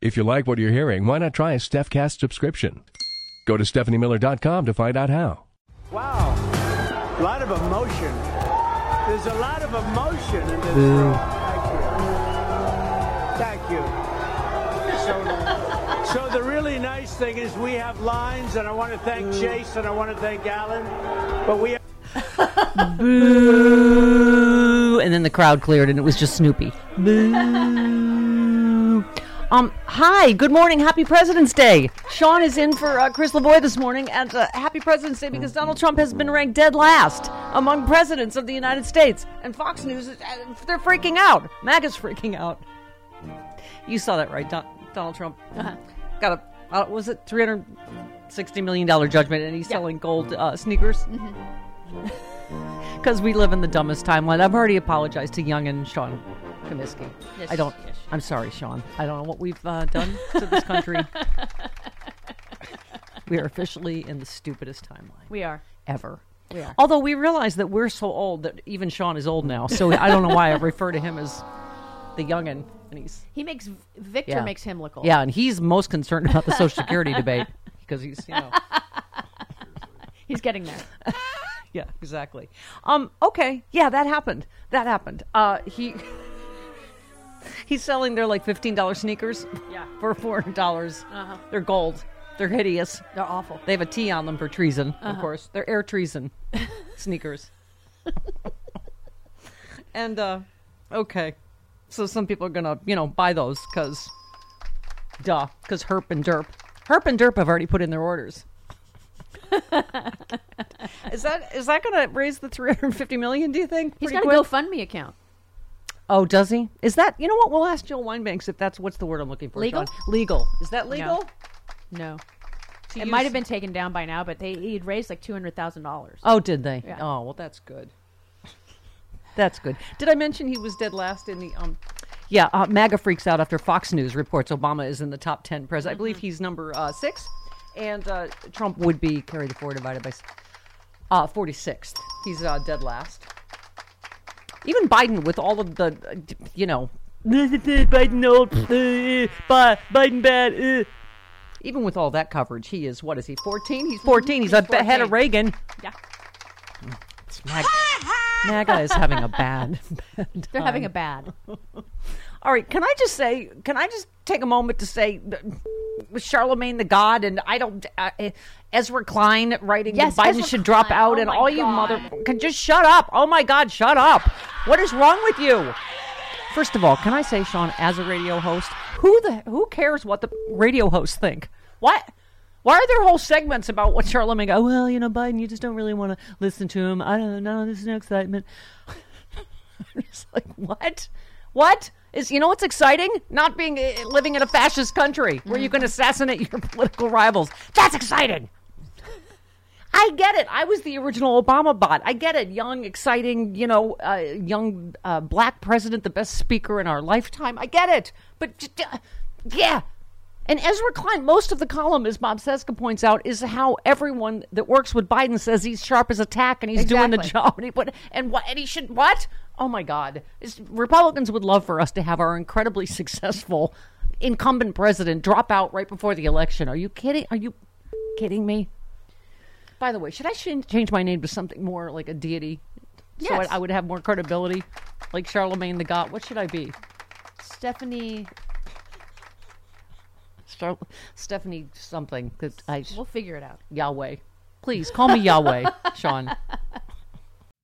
If you like what you're hearing, why not try a Stephcast subscription? Go to StephanieMiller.com to find out how. Wow. A lot of emotion. There's a lot of emotion in this room. Thank you. So the really nice thing is we have lines, and I want to thank Chase, and I want to thank Alan. But we have... Boo! And then the crowd cleared, and it was just Snoopy. Boo! Hi, good morning, happy President's Day. Sean is in for Chris LaVoy this morning, and happy President's Day because Donald Trump has been ranked dead last among presidents of the United States. And Fox News, they're freaking out. MAGA's freaking out. You saw that right, Donald Trump. Got a, was it $360 million judgment, and he's selling gold sneakers? Because we live in the dumbest timeline. I've already apologized to Young and Sean Comiskey. Yes, I don't. Yes. I'm sorry, Sean. I don't know what we've done to this country. We are officially in the stupidest timeline. We are. Ever. We are. Although we realize that we're so old that even Sean is old now. So I don't know why I refer to him as the young'un. And Victor makes him look old. Yeah, and he's most concerned about the Social Security debate because he's, you know. He's getting there. Yeah, exactly. Okay. Yeah, that happened. He's selling their like $15 sneakers for $400. They're gold. They're hideous. They're awful. They have a T on them for treason, of course. They're air treason sneakers. And, okay. So some people are going to, you know, buy those because, because Herp and Derp have already put in their orders. Is that going to raise the $350 million, do you think? He's got a GoFundMe account. Oh, does he? Is that, you know what? We'll ask Jill Weinbanks if that's, what's the word I'm looking for? Legal? Sean? Legal. Is that legal? No. It might have been taken down by now, but he'd raised like $200,000. Oh, did they? Yeah. Oh, well, that's good. That's good. Did I mention he was dead last in the... MAGA freaks out after Fox News reports Obama is in the top 10 president. I believe he's number 6, and Trump would be, carry the 4 divided by 46th. He's dead last. Even Biden, with all of the, you know, Biden old, Biden bad. Even with all that coverage, he is, what is he, 14? He's 14. He's ahead of Reagan. Yeah. It's MAGA. MAGA is having a bad time. They're having a bad. All right, can I just take a moment to say Charlemagne the God and Ezra Klein writing that Biden should drop out and all you can just shut up. Oh my God, shut up. What is wrong with you? First of all, can I say, Sean, as a radio host, who cares what the radio hosts think? What? Why are there whole segments about what Charlemagne... Oh, well, you know, Biden, you just don't really want to listen to him. I don't know. There's no excitement. I'm just like, what? What? You know what's exciting? Not living in a fascist country where you can assassinate your political rivals. That's exciting. I get it. I was the original Obama bot. I get it. Young, exciting, you know, young black president, the best speaker in our lifetime. I get it. But, yeah. And Ezra Klein, most of the column, as Bob Seska points out, is how everyone that works with Biden says he's sharp as a tack and he's doing the job. And he should. Oh, my God. Republicans would love for us to have our incredibly successful incumbent president drop out right before the election. Are you kidding? Are you kidding me? By the way, should I change my name to something more like a deity? Yes. So I would have more credibility. Like Charlemagne the God. What should I be? Stephanie something. We'll figure it out. Yahweh. Please call me Yahweh, Sean.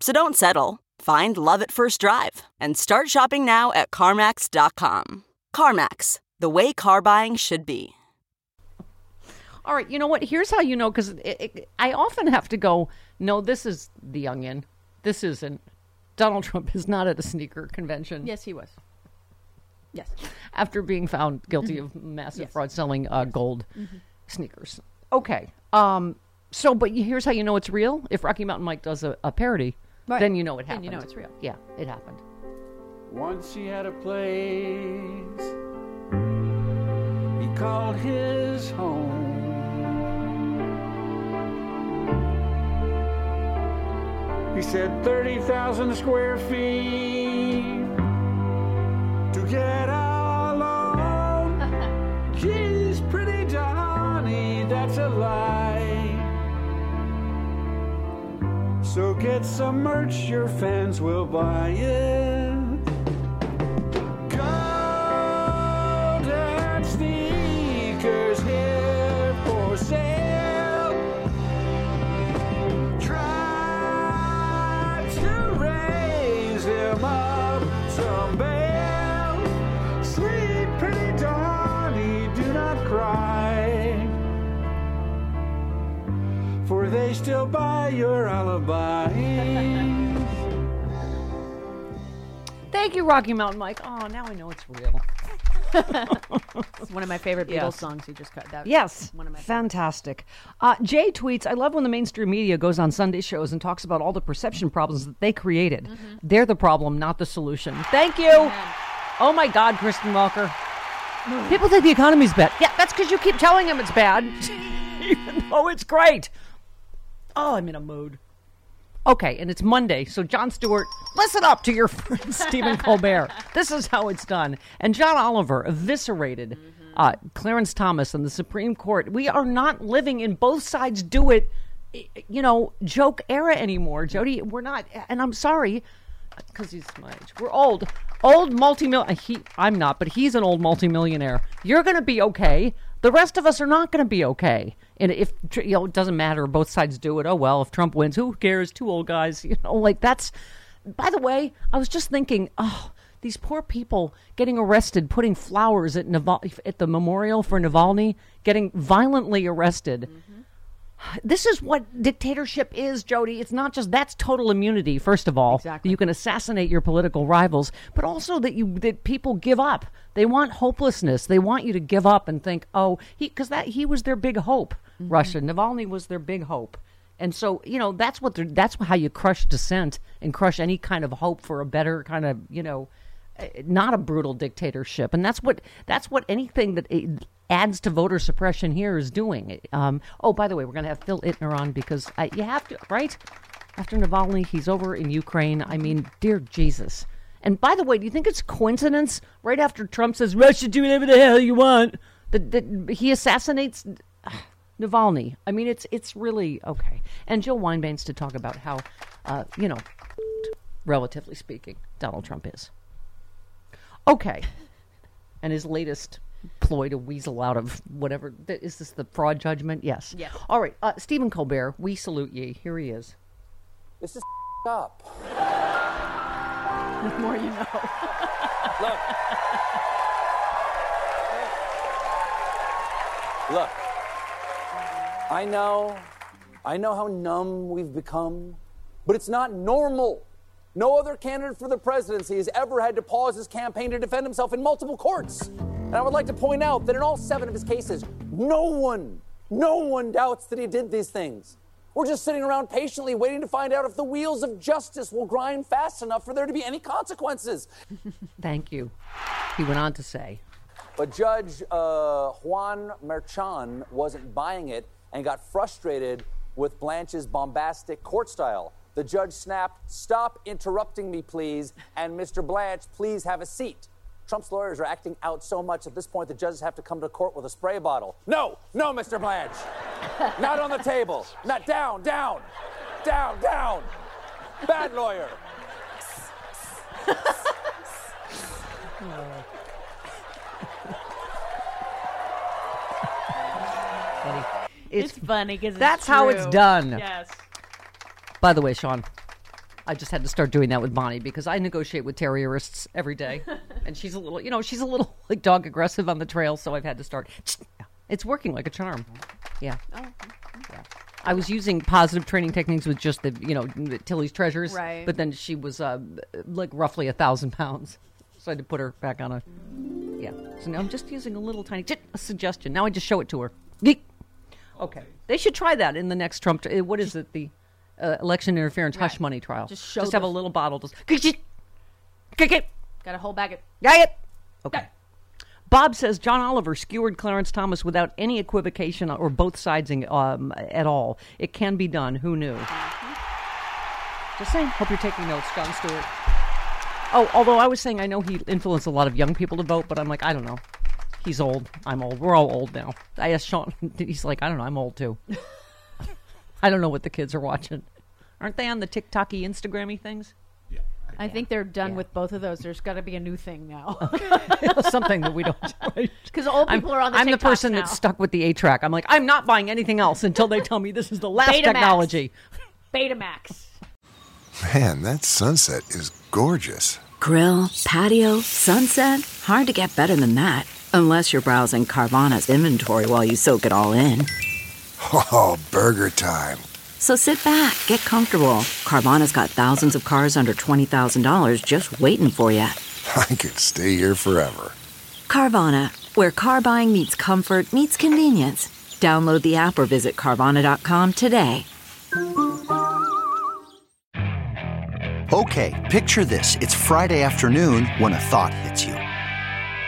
So don't settle. Find love at first drive and start shopping now at CarMax.com. CarMax, the way car buying should be. All right, you know what? Here's how you know, because I often have to go, no, this is the Youngin. This isn't. Donald Trump is not at a sneaker convention. Yes, he was. Yes. After being found guilty of massive fraud selling gold sneakers. Okay. So, but here's how you know it's real. If Rocky Mountain Mike does a parody, then you know it happened. Then you know it's real. Yeah, it happened. Once he had a place he called his home. He said 30,000 square feet to get alone. Geez, pretty Johnny, that's a lie. So get some merch, your fans will buy it. Gold and sneakers here for sale. They still buy your alibi. Thank you, Rocky Mountain Mike. Oh, now I know it's real. It's one of my favorite Beatles songs you just cut. Fantastic. Jay tweets, I love when the mainstream media goes on Sunday shows and talks about all the perception problems that they created. They're the problem, not the solution. Thank you. Man. Oh, my God, Kristen Walker. No. People think the economy's bad. Yeah, that's because you keep telling them it's bad. Even though it's great. Oh, I'm in a mood. Okay, and it's Monday, so John Stewart, listen up to your friend Stephen Colbert. This is how it's done. And John Oliver eviscerated Clarence Thomas and the Supreme Court. We are not living in both sides do it, you know, joke era anymore. Jody, we're not. And I'm sorry, because he's my age. We're old. Old multimillionaire. I'm not, but he's an old multimillionaire. You're going to be okay. The rest of us are not going to be okay. And if, you know, it doesn't matter. Both sides do it. Oh, well, if Trump wins, who cares? 2 old guys, you know, like that's, by the way, I was just thinking, oh, these poor people getting arrested, putting flowers at the memorial for Navalny, getting violently arrested. This is what dictatorship is, Jody. It's not just that's total immunity. First of all, you can assassinate your political rivals, but also that people give up. They want hopelessness. They want you to give up and think, oh, because he was their big hope. Russia, Navalny was their big hope, and so you know that's how you crush dissent and crush any kind of hope for a better kind of, you know, not a brutal dictatorship. And that's what anything that adds to voter suppression here is doing. Oh, by the way, we're going to have Phil Itner on because you have to, right? After Navalny, he's over in Ukraine. I mean, dear Jesus. And by the way, do you think it's coincidence right after Trump says, Russia, do whatever the hell you want, that he assassinates Navalny? I mean, it's really okay. And Jill Weinbanks to talk about how, you know, relatively speaking, Donald Trump is. Okay. And his latest ploy to weasel out of whatever. Is this the fraud judgment? Yes. Yes. All right. Stephen Colbert, we salute ye. Here he is. This is up. The more you know. Look. I know how numb we've become, but it's not normal. No other candidate for the presidency has ever had to pause his campaign to defend himself in multiple courts. And I would like to point out that in all 7 of his cases, no one doubts that he did these things. We're just sitting around patiently waiting to find out if the wheels of justice will grind fast enough for there to be any consequences. Thank you. He went on to say. But Judge Juan Merchan wasn't buying it and got frustrated with Blanche's bombastic court style. The judge snapped, "Stop interrupting me, please, and Mr. Blanche, please have a seat." Trump's lawyers are acting out so much at this point the judges have to come to court with a spray bottle. No, Mr. Blanche. Not on the table. Not down. Bad lawyer. It's funny because that's true. How it's done. Yes. By the way, Sean, I just had to start doing that with Bonnie because I negotiate with terrorists every day. And she's a little like dog aggressive on the trail. So I've had to start. It's working like a charm. Yeah. Oh. Yeah. I was using positive training techniques with just the, Tilly's treasures. Right. But then she was like roughly 1,000 pounds. So I had to put her back on a. Yeah. So now I'm just using a little tiny suggestion. Now I just show it to her. Geek. Okay. They should try that in the next Trump. What is it? The. Election interference, right. Hush money trial. Just have a little bottle. Got a whole bag of... Got it. Okay. Bob says John Oliver skewered Clarence Thomas without any equivocation or both sidesing at all. It can be done. Who knew? Mm-hmm. Just saying. Hope you're taking notes, John Stewart. Oh, although I was saying I know he influenced a lot of young people to vote, but I'm like, I don't know. He's old. I'm old. We're all old now. I asked Sean. He's like, I don't know. I'm old too. I don't know what the kids are watching. Aren't they on the TikTok-y, Instagram-y things? Yeah. I think they're done with both of those. There's got to be a new thing now. Something that we don't do. Because old people are on the TikTok. I'm the person now that's stuck with the A-track. I'm like, I'm not buying anything else until they tell me this is the last technology. Betamax. Man, that sunset is gorgeous. Grill, patio, sunset. Hard to get better than that. Unless you're browsing Carvana's inventory while you soak it all in. Oh, burger time. So sit back, get comfortable. Carvana's got thousands of cars under $20,000 just waiting for you. I could stay here forever. Carvana, where car buying meets comfort meets convenience. Download the app or visit Carvana.com today. Okay, picture this. It's Friday afternoon when a thought hits you.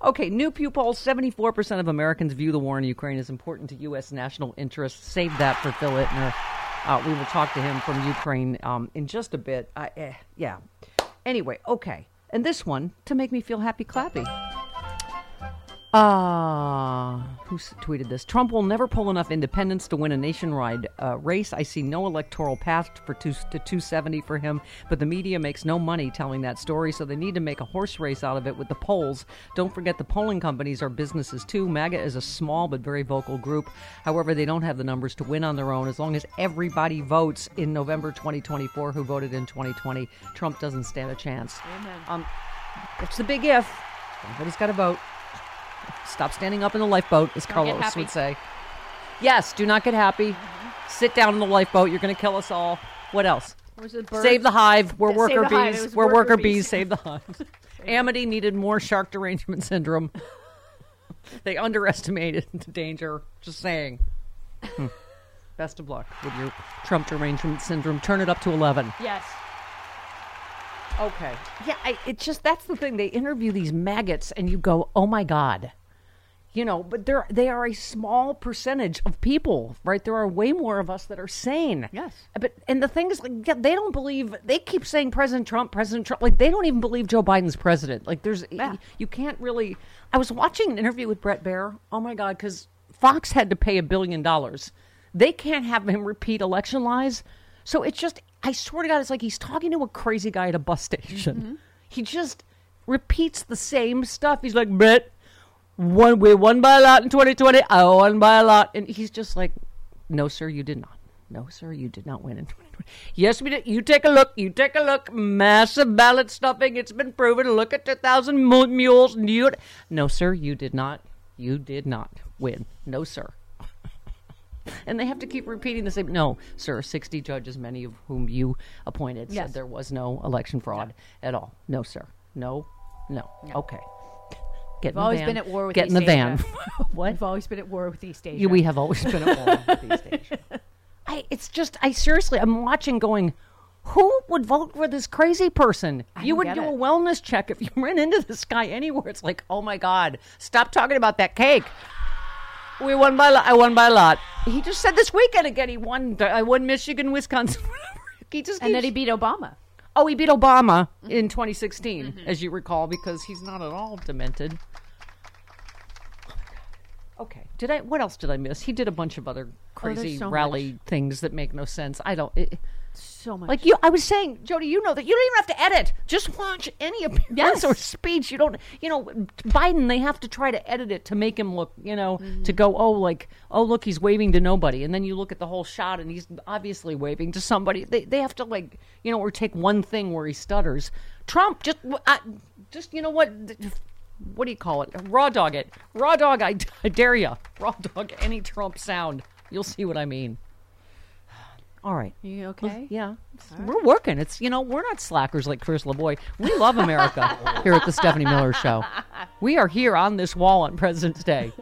Okay, new Pew poll, 74% of Americans view the war in Ukraine as important to U.S. national interests. Save that for Phil Itner. We will talk to him from Ukraine in just a bit. Yeah. Anyway, okay. And this one, to make me feel happy clappy. Who tweeted this? Trump will never pull enough independents to win a nationwide race. I see no electoral path to 270 for him, but the media makes no money telling that story, so they need to make a horse race out of it with the polls. Don't forget the polling companies are businesses too. MAGA is a small but very vocal group. However, they don't have the numbers to win on their own. As long as everybody votes in November 2024 who voted in 2020, Trump doesn't stand a chance. Amen. It's the big if. Everybody's got to vote. Stop standing up in the lifeboat, as Carlos would say. Yes, do not get happy. Mm-hmm. Sit down in the lifeboat. You're going to kill us all. What else? Save the hive. We're worker bees. We're worker bees. Save the hive. Amity needed more shark derangement syndrome. They underestimated the danger. Just saying. Best of luck with your Trump derangement syndrome. Turn it up to 11. Yes. Okay. Yeah, it's just, that's the thing. They interview these maggots and you go, oh my God. But they are a small percentage of people, right? There are way more of us that are sane. Yes. And the thing is, they don't believe, they keep saying President Trump. Like, they don't even believe Joe Biden's president. Like, there's, you can't really, I was watching an interview with Brett Baer. Oh my God, because Fox had to pay $1 billion. They can't have him repeat election lies. So it's just, I swear to God, it's like he's talking to a crazy guy at a bus station. Mm-hmm. He just repeats the same stuff. He's like, Brett, we won by a lot in 2020. I won by a lot. And he's just like, no, sir, you did not. No, sir, you did not win in 2020. Yes, we did. You take a look. You take a look. Massive ballot stuffing. It's been proven. Look at 2000 Mules. No, sir, you did not. You did not win. No, sir. And they have to keep repeating the same. No, sir, 60 judges, many of whom you appointed, yes, said there was no election fraud at all. No, sir. No. Okay. Get in the van. We've always been at war with East Asia. Get in the van. What? We've always been at war with East Asia. We have always been at war with East Asia. I seriously, I'm watching going, who would vote for this crazy person? You would do a wellness check if you ran into this guy anywhere. It's like, oh my God, stop talking about that cake. We won by a lot. I won by a lot. He just said this weekend again, he won. I won Michigan, Wisconsin. And then he beat Obama. Oh, he beat Obama in 2016, as you recall, because he's not at all demented. Okay. What else did I miss? He did a bunch of other crazy rally things that make no sense. So much. Like I was saying, Jody, you know that you don't even have to edit. Just watch any appearance or speech. You don't, Biden, they have to try to edit it to make him look, to go, look, he's waving to nobody. And then you look at the whole shot and he's obviously waving to somebody. They have to or take one thing where he stutters. Trump, just you know what do you call it? Raw dog it. Raw dog, I dare you. Raw dog any Trump sound. You'll see what I mean. All right. You okay? Yeah. Right. We're working. It's, we're not slackers like Chris LaVoy. We love America here at the Stephanie Miller Show. We are here on this wall on President's Day.